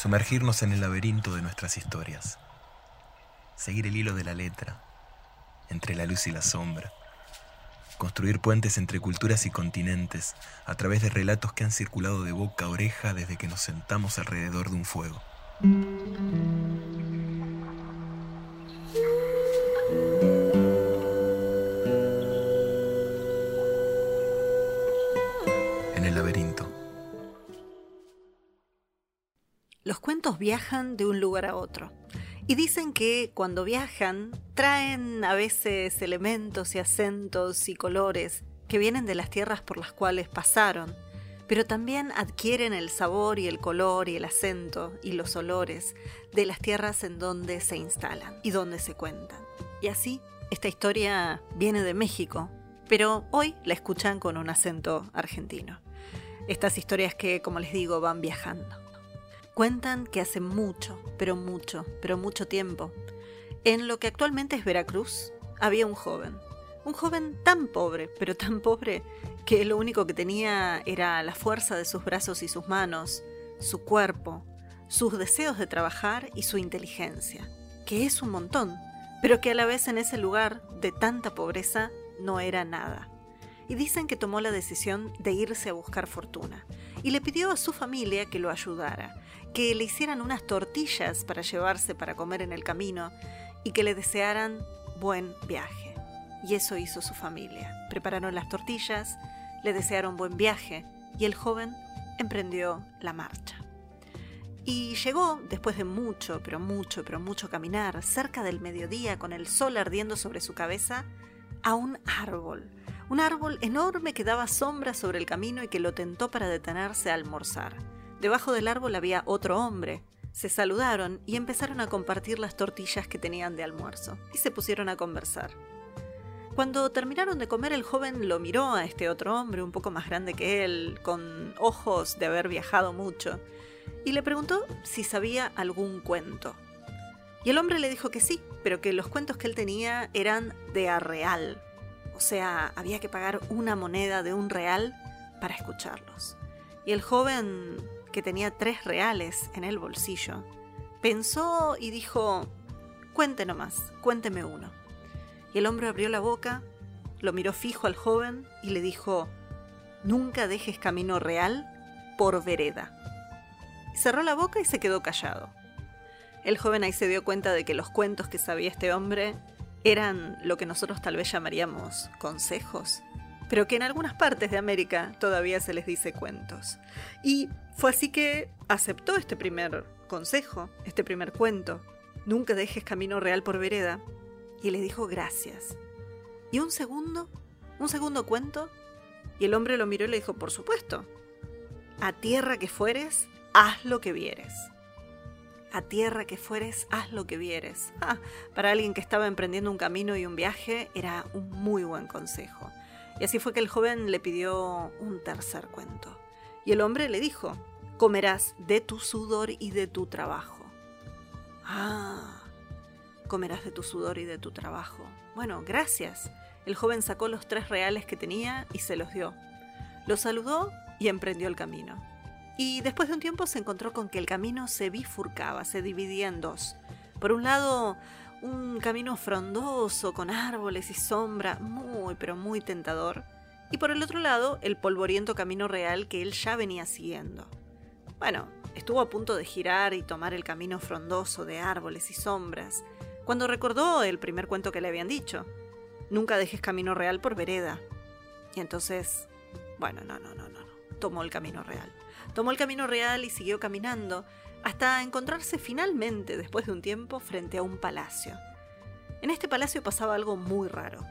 sumergirnos en el laberinto de nuestras historias, seguir el hilo de la letra, entre la luz y la sombra, construir puentes entre culturas y continentes a través de relatos que han circulado de boca a oreja desde que nos sentamos alrededor de un fuego. En el laberinto. Los cuentos viajan de un lugar a otro y dicen que cuando viajan traen a veces elementos y acentos y colores que vienen de las tierras por las cuales pasaron, pero también adquieren el sabor y el color y el acento y los olores de las tierras en donde se instalan y donde se cuentan. Y así, esta historia viene de México, pero hoy la escuchan con un acento argentino. Estas historias que, como les digo, van viajando. Cuentan que hace mucho, pero mucho tiempo, en lo que actualmente es Veracruz, había un joven tan pobre, que lo único que tenía era la fuerza de sus brazos y sus manos, su cuerpo, sus deseos de trabajar y su inteligencia, que es un montón, pero que a la vez en ese lugar de tanta pobreza no era nada. Y dicen que tomó la decisión de irse a buscar fortuna y le pidió a su familia que lo ayudara, que le hicieran unas tortillas para llevarse para comer en el camino y que le desearan buen viaje. Y eso hizo su familia. Prepararon las tortillas, le desearon buen viaje y el joven emprendió la marcha. Y llegó, después de mucho caminar, cerca del mediodía con el sol ardiendo sobre su cabeza, a un árbol enorme que daba sombra sobre el camino y que lo tentó para detenerse a almorzar. Debajo del árbol había otro hombre. Se saludaron y empezaron a compartir las tortillas que tenían de almuerzo y se pusieron a conversar. Cuando terminaron de comer, el joven lo miró a este otro hombre, un poco más grande que él, con ojos de haber viajado mucho, y le preguntó si sabía algún cuento. Y el hombre le dijo que sí, pero que los cuentos que él tenía eran de a real. O sea, había que pagar una moneda de un real para escucharlos. Y el joven, que tenía 3 reales en el bolsillo, pensó y dijo: «Cuente nomás, cuénteme uno». Y el hombre abrió la boca, lo miró fijo al joven y le dijo: «Nunca dejes camino real por vereda». Cerró la boca y se quedó callado. El joven ahí se dio cuenta de que los cuentos que sabía este hombre eran lo que nosotros tal vez llamaríamos consejos, pero que en algunas partes de América todavía se les dice cuentos. Y fue así que aceptó este primer consejo, este primer cuento: «Nunca dejes camino real por vereda», y le dijo gracias. Y un segundo cuento, y el hombre lo miró y le dijo: «Por supuesto, a tierra que fueres, haz lo que vieres». A tierra que fueres, haz lo que vieres. Para alguien que estaba emprendiendo un camino y un viaje, era un muy buen consejo. Y así fue que el joven le pidió un tercer cuento. Y el hombre le dijo: «Comerás de tu sudor y de tu trabajo». Comerás de tu sudor y de tu trabajo. Bueno, gracias. El joven sacó los 3 reales que tenía y se los dio. Lo saludó y emprendió el camino. Y después de un tiempo se encontró con que el camino se bifurcaba, se dividía en dos. Por un lado, un camino frondoso, con árboles y sombra, muy, pero muy tentador. Y por el otro lado, el polvoriento camino real que él ya venía siguiendo. Bueno, estuvo a punto de girar y tomar el camino frondoso de árboles y sombras, cuando recordó el primer cuento que le habían dicho: «Nunca dejes camino real por vereda». Y entonces, bueno, no, tomó el camino real. Tomó el camino real y siguió caminando hasta encontrarse finalmente, después de un tiempo, frente a un palacio. En este palacio pasaba algo muy raro.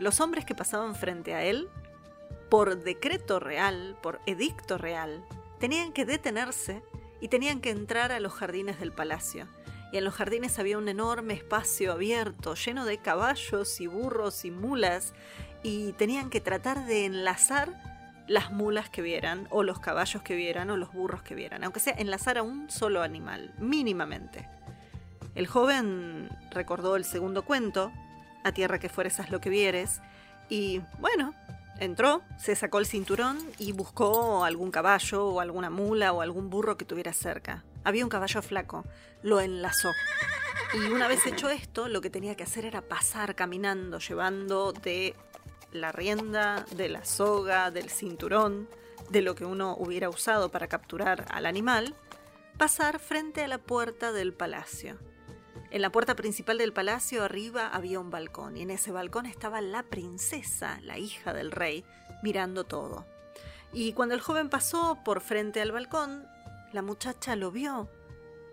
Los hombres que pasaban frente a él, por decreto real, por edicto real, tenían que detenerse y tenían que entrar a los jardines del palacio. Y en los jardines había un enorme espacio abierto, lleno de caballos y burros y mulas, y tenían que tratar de enlazar las mulas que vieran, o los caballos que vieran, o los burros que vieran, aunque sea enlazar a un solo animal, mínimamente. El joven recordó el segundo cuento, a tierra que fueres haz lo que vieres, y bueno, Entró, se sacó el cinturón y buscó algún caballo o alguna mula o algún burro que tuviera cerca. Había un caballo flaco, lo enlazó. Y una vez hecho esto, lo que tenía que hacer era pasar caminando, llevando de la rienda, de la soga, del cinturón, de lo que uno hubiera usado para capturar al animal, pasar frente a la puerta del palacio. En la puerta principal del palacio arriba había un balcón, y en ese balcón estaba la princesa, la hija del rey, mirando todo. Y cuando el joven pasó por frente al balcón, la muchacha lo vio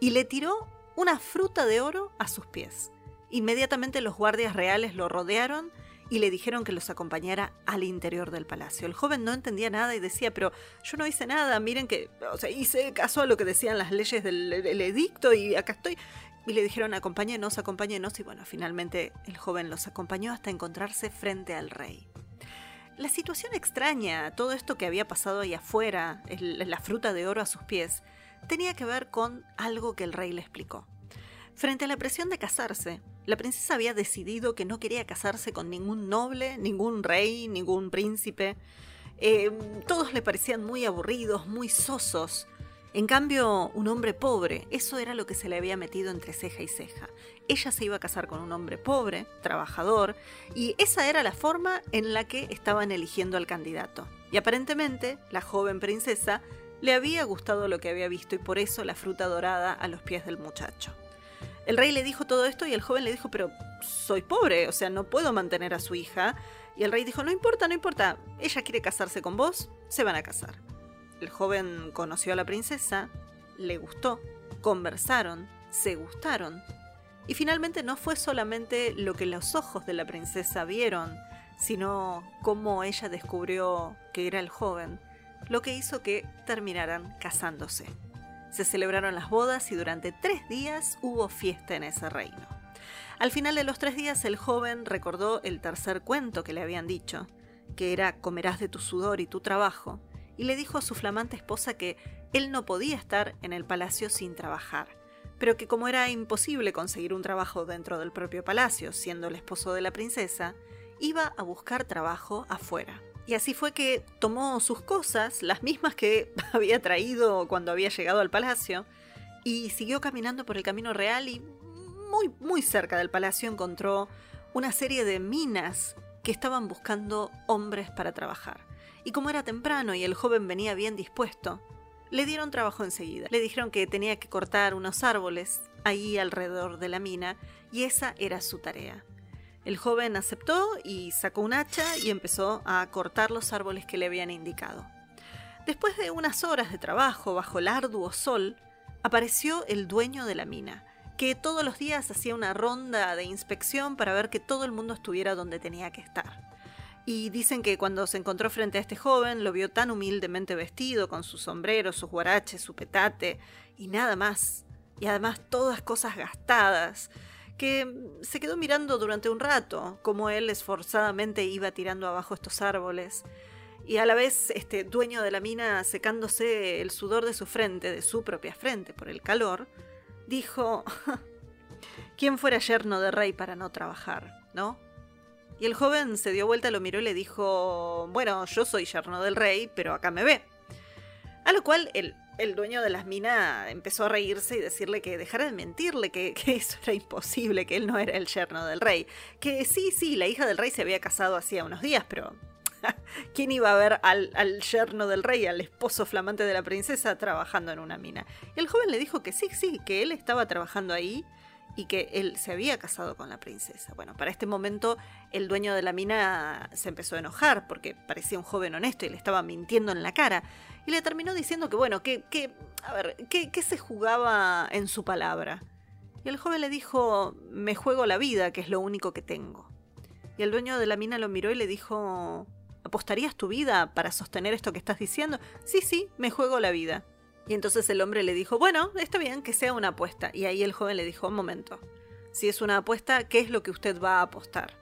y le tiró una fruta de oro a sus pies. Inmediatamente los guardias reales lo rodearon y le dijeron que los acompañara al interior del palacio. El joven no entendía nada y decía, pero yo no hice nada, miren que, o sea, hice caso a lo que decían las leyes del edicto y acá estoy. Y le dijeron, acompáñenos, acompáñenos, y bueno, finalmente el joven los acompañó hasta encontrarse frente al rey. La situación extraña, todo esto que había pasado ahí afuera, la fruta de oro a sus pies, tenía que ver con algo que el rey le explicó. Frente a la presión de casarse, la princesa había decidido que no quería casarse con ningún noble, ningún rey, ningún príncipe. Todos le parecían muy aburridos, muy sosos. En cambio, un hombre pobre, eso era lo que se le había metido entre ceja y ceja. Ella se iba a casar con un hombre pobre, trabajador, y esa era la forma en la que estaban eligiendo al candidato. Y aparentemente, la joven princesa le había gustado lo que había visto y por eso la fruta dorada a los pies del muchacho. El rey le dijo todo esto y el joven le dijo, pero soy pobre, o sea, no puedo mantener a su hija. Y el rey dijo, no importa, no importa, ella quiere casarse con vos, se van a casar. El joven conoció a la princesa, le gustó, conversaron, se gustaron. Y finalmente no fue solamente lo que los ojos de la princesa vieron, sino cómo ella descubrió que era el joven, lo que hizo que terminaran casándose. Se celebraron las bodas y durante 3 días hubo fiesta en ese reino. Al final de los 3 días el joven recordó el tercer cuento que le habían dicho, que era comerás de tu sudor y tu trabajo, y le dijo a su flamante esposa que él no podía estar en el palacio sin trabajar, pero que como era imposible conseguir un trabajo dentro del propio palacio, siendo el esposo de la princesa, iba a buscar trabajo afuera. Y así fue que tomó sus cosas, las mismas que había traído cuando había llegado al palacio, y siguió caminando por el camino real y muy, muy cerca del palacio encontró una serie de minas que estaban buscando hombres para trabajar. Y como era temprano y el joven venía bien dispuesto, le dieron trabajo enseguida. Le dijeron que tenía que cortar unos árboles ahí alrededor de la mina y esa era su tarea. El joven aceptó y sacó un hacha y empezó a cortar los árboles que le habían indicado. Después de unas horas de trabajo bajo el arduo sol, apareció el dueño de la mina, que todos los días hacía una ronda de inspección para ver que todo el mundo estuviera donde tenía que estar. Y dicen que cuando se encontró frente a este joven, lo vio tan humildemente vestido, con su sombrero, sus guaraches, su petate, y nada más. Y además todas cosas gastadas, que se quedó mirando durante un rato, como él esforzadamente iba tirando abajo estos árboles. Y a la vez, este dueño de la mina, secándose el sudor de su frente, de su propia frente, por el calor, dijo, ¿quién fuera yerno de rey para no trabajar, no? Y el joven se dio vuelta, lo miró y le dijo, bueno, yo soy yerno del rey, pero acá me ve. A lo cual el dueño de las minas empezó a reírse y decirle que dejara de mentirle, que eso era imposible, que él no era el yerno del rey. Que sí, la hija del rey se había casado hacía unos días, pero ¿quién iba a ver al yerno del rey, al esposo flamante de la princesa, trabajando en una mina? Y el joven le dijo que sí, que él estaba trabajando ahí, y que él se había casado con la princesa. Bueno, para este momento el dueño de la mina se empezó a enojar porque parecía un joven honesto y le estaba mintiendo en la cara. Y le terminó diciendo que, bueno, que se jugaba en su palabra. Y el joven le dijo, me juego la vida, que es lo único que tengo. Y el dueño de la mina lo miró y le dijo, ¿apostarías tu vida para sostener esto que estás diciendo? Sí, me juego la vida. Y entonces el hombre le dijo, bueno, está bien, que sea una apuesta. Y ahí el joven le dijo, un momento, si es una apuesta, ¿qué es lo que usted va a apostar?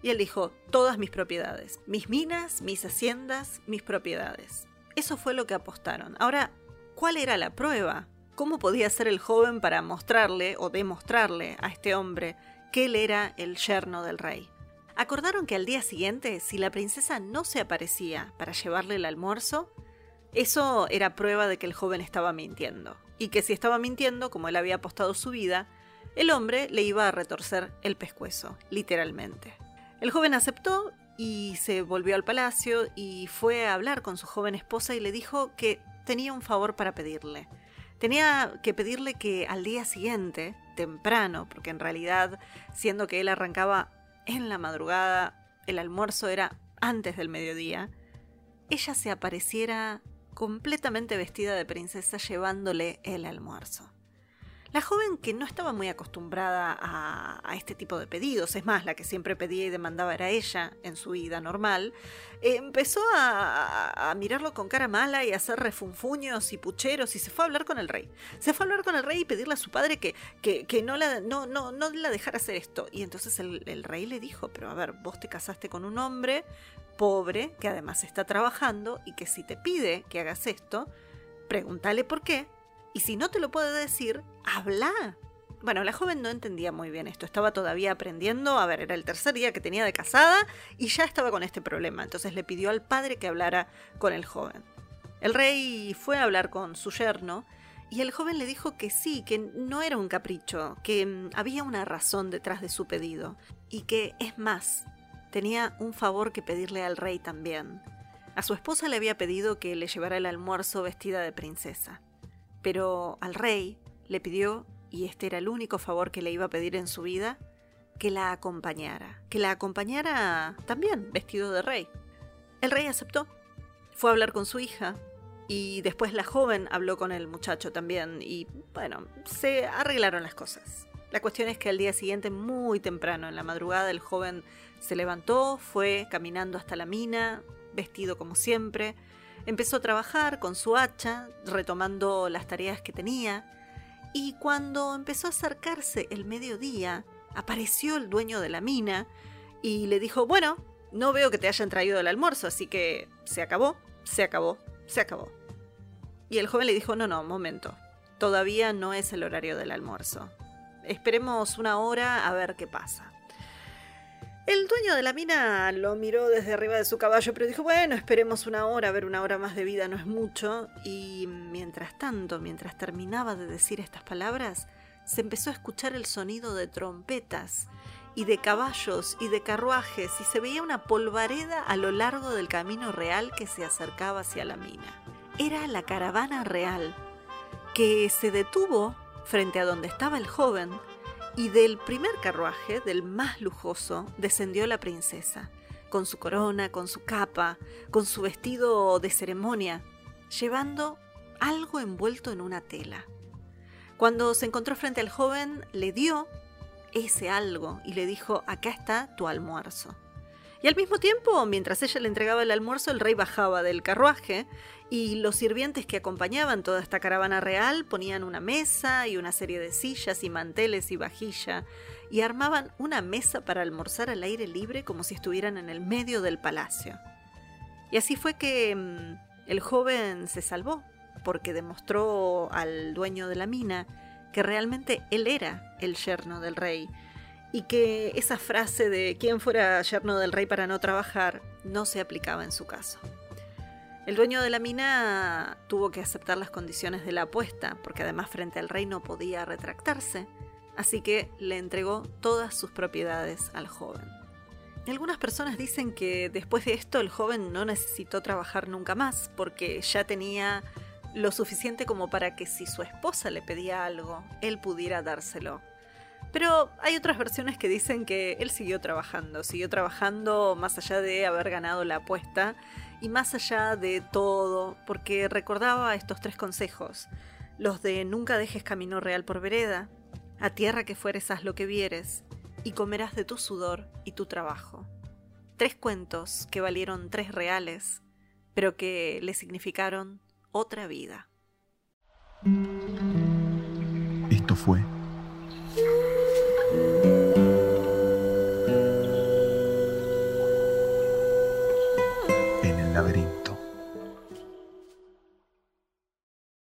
Y él dijo, todas mis propiedades, mis minas, mis haciendas, mis propiedades. Eso fue lo que apostaron. Ahora, ¿cuál era la prueba? ¿Cómo podía ser el joven para mostrarle o demostrarle a este hombre que él era el yerno del rey? Acordaron que al día siguiente, si la princesa no se aparecía para llevarle el almuerzo, eso era prueba de que el joven estaba mintiendo. Y que si estaba mintiendo, como él había apostado su vida, el hombre le iba a retorcer el pescuezo, literalmente. El joven aceptó y se volvió al palacio y fue a hablar con su joven esposa y le dijo que tenía un favor para pedirle. Tenía que pedirle que al día siguiente, temprano, porque en realidad, siendo que él arrancaba en la madrugada, el almuerzo era antes del mediodía, ella se apareciera completamente vestida de princesa llevándole el almuerzo. La joven, que no estaba muy acostumbrada a este tipo de pedidos, es más, la que siempre pedía y demandaba era ella en su vida normal, empezó a mirarlo con cara mala y a hacer refunfuños y pucheros y se fue a hablar con el rey. Se fue a hablar con el rey y pedirle a su padre que no la dejara hacer esto. Y entonces el rey le dijo, pero a ver, vos te casaste con un hombre pobre que además está trabajando y que si te pide que hagas esto, pregúntale por qué. Y si no te lo puede decir, ¡habla! Bueno, la joven no entendía muy bien esto, estaba todavía aprendiendo, a ver, era el tercer día que tenía de casada y ya estaba con este problema, entonces le pidió al padre que hablara con el joven. El rey fue a hablar con su yerno y el joven le dijo que sí, que no era un capricho, que había una razón detrás de su pedido y que, es más, tenía un favor que pedirle al rey también. A su esposa le había pedido que le llevara el almuerzo vestida de princesa. Pero al rey le pidió, y este era el único favor que le iba a pedir en su vida, que la acompañara. Que la acompañara también, vestido de rey. El rey aceptó, fue a hablar con su hija, y después la joven habló con el muchacho también, y bueno, se arreglaron las cosas. La cuestión es que al día siguiente, muy temprano, en la madrugada, el joven se levantó, fue caminando hasta la mina, vestido como siempre. Empezó a trabajar con su hacha, retomando las tareas que tenía, y cuando empezó a acercarse el mediodía, apareció el dueño de la mina y le dijo, bueno, no veo que te hayan traído el almuerzo, así que se acabó. Y el joven le dijo, no, momento, todavía no es el horario del almuerzo. Esperemos una hora a ver qué pasa. El dueño de la mina lo miró desde arriba de su caballo, pero dijo, bueno, esperemos una hora, a ver, una hora más de vida no es mucho. Y mientras tanto, mientras terminaba de decir estas palabras, se empezó a escuchar el sonido de trompetas y de caballos y de carruajes y se veía una polvareda a lo largo del camino real que se acercaba hacia la mina. Era la caravana real, que se detuvo frente a donde estaba el joven. Y del primer carruaje, del más lujoso, descendió la princesa, con su corona, con su capa, con su vestido de ceremonia, llevando algo envuelto en una tela. Cuando se encontró frente al joven, le dio ese algo y le dijo, acá está tu almuerzo. Y al mismo tiempo, mientras ella le entregaba el almuerzo, el rey bajaba del carruaje y los sirvientes que acompañaban toda esta caravana real ponían una mesa y una serie de sillas y manteles y vajilla y armaban una mesa para almorzar al aire libre como si estuvieran en el medio del palacio. Y así fue que el joven se salvó porque demostró al dueño de la mina que realmente él era el yerno del rey. Y que esa frase de quién fuera yerno del rey para no trabajar no se aplicaba en su caso. El dueño de la mina tuvo que aceptar las condiciones de la apuesta, porque además frente al rey no podía retractarse, así que le entregó todas sus propiedades al joven. Algunas personas dicen que después de esto el joven no necesitó trabajar nunca más, porque ya tenía lo suficiente como para que si su esposa le pedía algo, él pudiera dárselo. Pero hay otras versiones que dicen que él siguió trabajando más allá de haber ganado la apuesta y más allá de todo, porque recordaba estos 3 consejos, los de nunca dejes camino real por vereda, a tierra que fueres haz lo que vieres y comerás de tu sudor y tu trabajo. 3 cuentos que valieron 3 reales, pero que le significaron otra vida. Esto fue...